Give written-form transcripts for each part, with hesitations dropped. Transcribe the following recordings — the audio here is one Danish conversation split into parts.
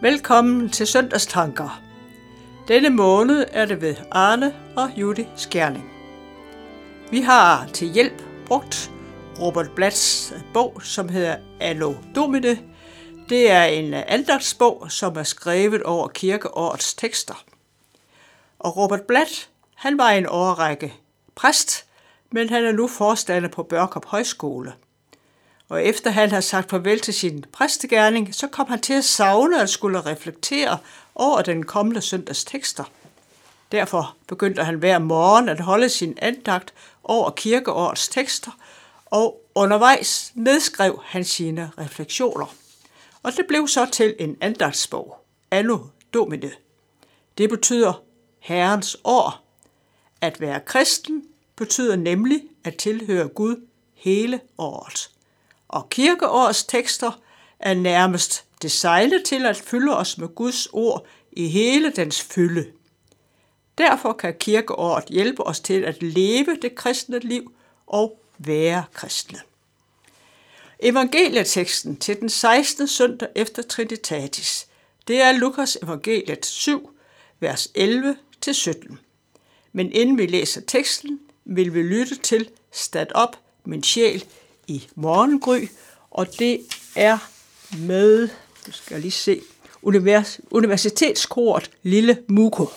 Velkommen til Søndagstanker. Denne måned er det ved Arne og Judæa Skjerning. Vi har til hjælp brugt Robert Bladts bog, som hedder Anno Domini. Det er en andagtsbog, som er skrevet over kirkeårets tekster. Og Robert Bladt, han var en årrække præst, men han er nu forstander på Børkop Højskole. Og efter han havde sagt farvel til sin præstegerning, så kom han til at savne at skulle reflektere over den kommende søndags tekster. Derfor begyndte han hver morgen at holde sin andagt over kirkeårets tekster, og undervejs nedskrev han sine refleksioner. Og det blev så til en andagtsbog, Anno Domini. Det betyder Herrens år. At være kristen betyder nemlig at tilhøre Gud hele året. Og kirkeårets tekster er nærmest designet til at fylde os med Guds ord i hele dens fylde. Derfor kan kirkeåret hjælpe os til at leve det kristne liv og være kristne. Evangelieteksten til den 16. søndag efter Trinitatis, det er Lukas evangeliet 7, vers 11-17. Men inden vi læser teksten, vil vi lytte til "Stad op, min sjæl" i morgengry, og det er med, nu skal jeg lige se, universitetskoret Lille Muko.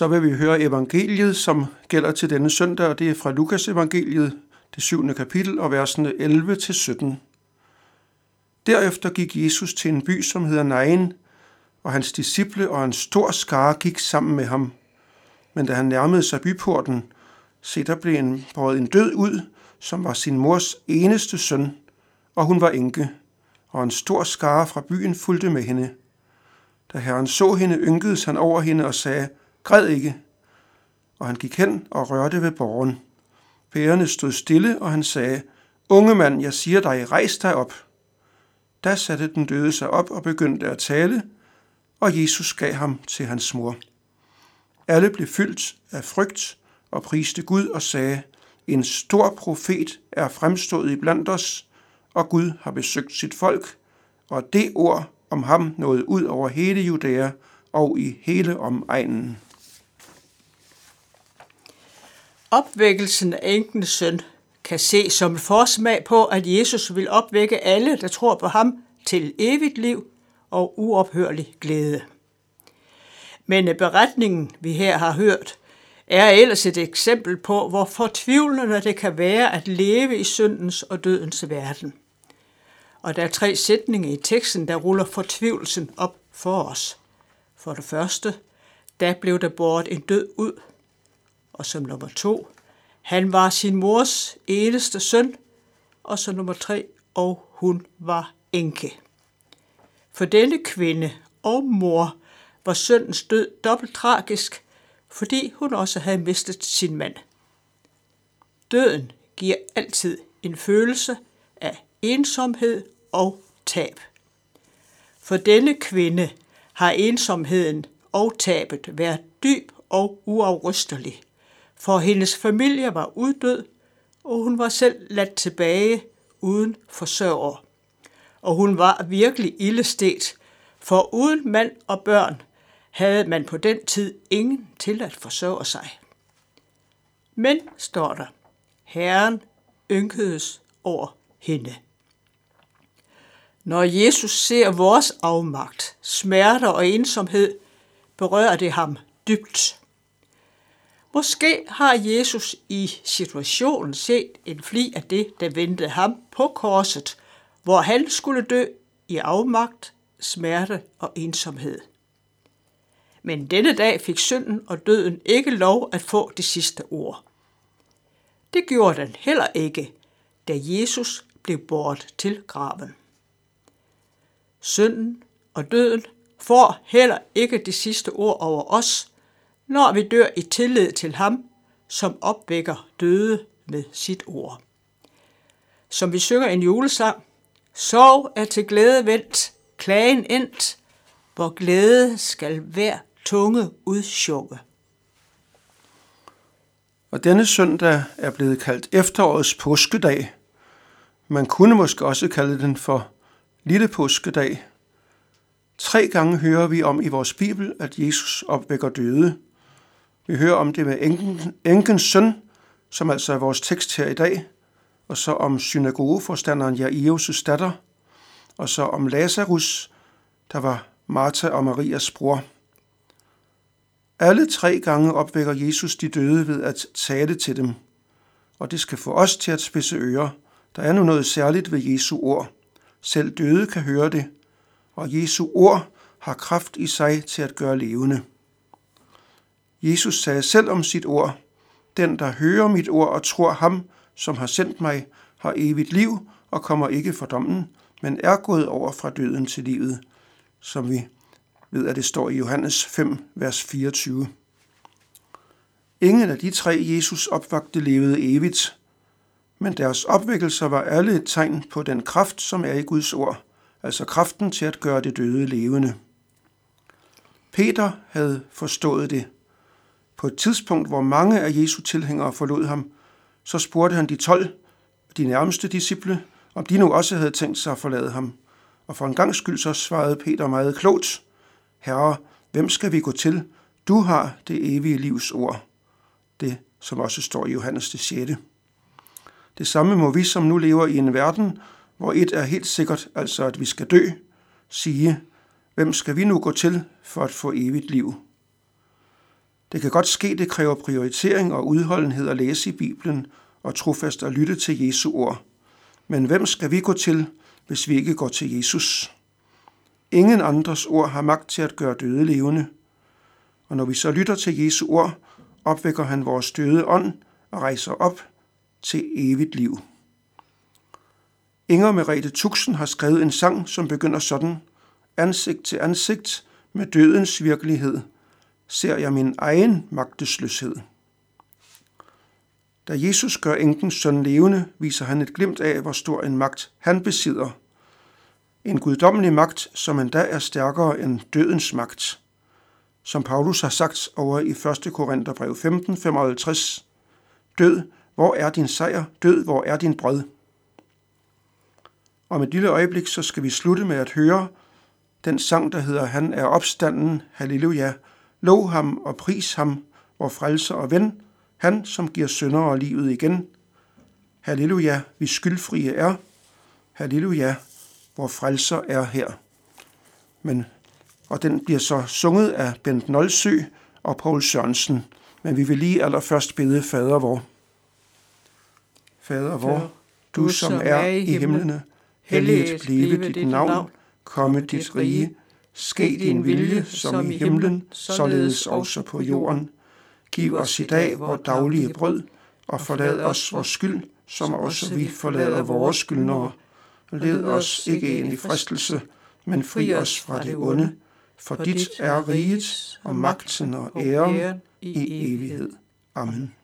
så vil vi høre evangeliet, som gælder til denne søndag, og det er fra Lukas evangeliet, det 7. kapitel, og versene 11-17. Derefter gik Jesus til en by, som hedder Nain, og hans disciple og en stor skare gik sammen med ham. Men da han nærmede sig byporten, se, der blev en død ud, som var sin mors eneste søn, og hun var enke, og en stor skare fra byen fulgte med hende. Da Herren så hende, ynkedes han over hende og sagde, græd ikke. Og han gik hen og rørte ved borgen. Pærerne stod stille, og han sagde, unge mand, jeg siger dig, rejs dig op. Da satte den døde sig op og begyndte at tale, og Jesus gav ham til hans mor. Alle blev fyldt af frygt og priste Gud og sagde, en stor profet er fremstået iblandt os, og Gud har besøgt sit folk, og det ord om ham nåede ud over hele Judæa og i hele omegnen. Opvækkelsen af enkens søn kan ses som en forsmag på, at Jesus vil opvække alle, der tror på ham, til evigt liv og uophørlig glæde. Men beretningen, vi her har hørt, er ellers et eksempel på, hvor fortvivlende det kan være at leve i syndens og dødens verden. Og der er 3 sætninger i teksten, der ruller fortvivlelsen op for os. For det første, da blev der båret en død ud. Og som nummer 2, han var sin mors eneste søn. Og som nummer 3, og hun var enke. For denne kvinde og mor var søndens død dobbelt tragisk, fordi hun også havde mistet sin mand. Døden giver altid en følelse af ensomhed og tab. For denne kvinde har ensomheden og tabet været dyb og uafrystelig, for hendes familie var uddød, og hun var selv ladt tilbage uden forsørger. Og hun var virkelig ildestedt, for uden mand og børn havde man på den tid ingen til at forsørge sig. Men, står der, Herren ynkedes over hende. Når Jesus ser vores afmagt, smerter og ensomhed, berører det ham dybt. Måske har Jesus i situationen set en flig af det, der ventede ham på korset, hvor han skulle dø i afmagt, smerte og ensomhed. Men denne dag fik synden og døden ikke lov at få det sidste ord. Det gjorde den heller ikke, da Jesus blev båret til graven. Synden og døden får heller ikke det sidste ord over os, når vi dør i tillid til ham, som opvækker døde med sit ord. Som vi synger en julesang, sorg er til glæde vendt, klagen endt, hvor glæde skal hver tunge udsjunge. Og denne søndag er blevet kaldt efterårets påskedag. Man kunne måske også kalde den for lille påskedag. 3 gange hører vi om i vores bibel, at Jesus opvækker døde. Vi hører om det med enkens søn, som altså er vores tekst her i dag, og så om synagogeforstanderen Jairos' datter, og så om Lazarus, der var Martha og Marias bror. Alle 3 gange opvækker Jesus de døde ved at tale til dem, og det skal få os til at spidse ører. Der er nu noget særligt ved Jesu ord. Selv døde kan høre det, og Jesu ord har kraft i sig til at gøre levende. Jesus sagde selv om sit ord, den der hører mit ord og tror ham, som har sendt mig, har evigt liv og kommer ikke for dommen, men er gået over fra døden til livet, som vi ved, at det står i Johannes 5, vers 24. Ingen af de 3 Jesus opvakte levede evigt, men deres opvækkelser var alle et tegn på den kraft, som er i Guds ord, altså kraften til at gøre det døde levende. Peter havde forstået det. På et tidspunkt, hvor mange af Jesu tilhængere forlod ham, så spurgte han de 12, de nærmeste disciple, om de nu også havde tænkt sig at forlade ham. Og for en gangs skyld så svarede Peter meget klogt, Herre, hvem skal vi gå til? Du har det evige livs ord. Det, som også står i Johannes 6. Det samme må vi, som nu lever i en verden, hvor et er helt sikkert, altså at vi skal dø, sige, hvem skal vi nu gå til for at få evigt liv? Det kan godt ske, det kræver prioritering og udholdenhed at læse i Bibelen og trofast at lytte til Jesu ord. Men hvem skal vi gå til, hvis vi ikke går til Jesus? Ingen andres ord har magt til at gøre døde levende. Og når vi så lytter til Jesu ord, opvækker han vores døde ånd og rejser op til evigt liv. Inger Merete Tuksen har skrevet en sang, som begynder sådan: ansigt til ansigt med dødens virkelighed, ser jeg min egen magtesløshed. Da Jesus gør enkens søn levende, viser han et glimt af, hvor stor en magt han besidder. En guddommelig magt, som endda er stærkere end dødens magt. Som Paulus har sagt over i 1. Korinther 15:55, død, hvor er din sejr? Død, hvor er din brød? Om et lille øjeblik, så skal vi slutte med at høre den sang, der hedder Han er opstanden, halleluja. Lov ham og pris ham, vor frelser og ven, han som giver syndere livet igen. Halleluja, vi skyldfrie er. Halleluja, vor frelser er her. Og den bliver så sunget af Bent Nolsø og Paul Sørensen. Men vi vil lige allerførst bede Fader vor. Fader vor, du som er i himlene, helliget blive dit navn, komme dit rige, ske din vilje som i himlen, således også på jorden. Giv os i dag vores daglige brød, og forlad os vores skyld, som også vi forlader vores skyldnere. Led os ikke ind i fristelse, men fri os fra det onde, for dit er riget og magten og æren i evighed. Amen.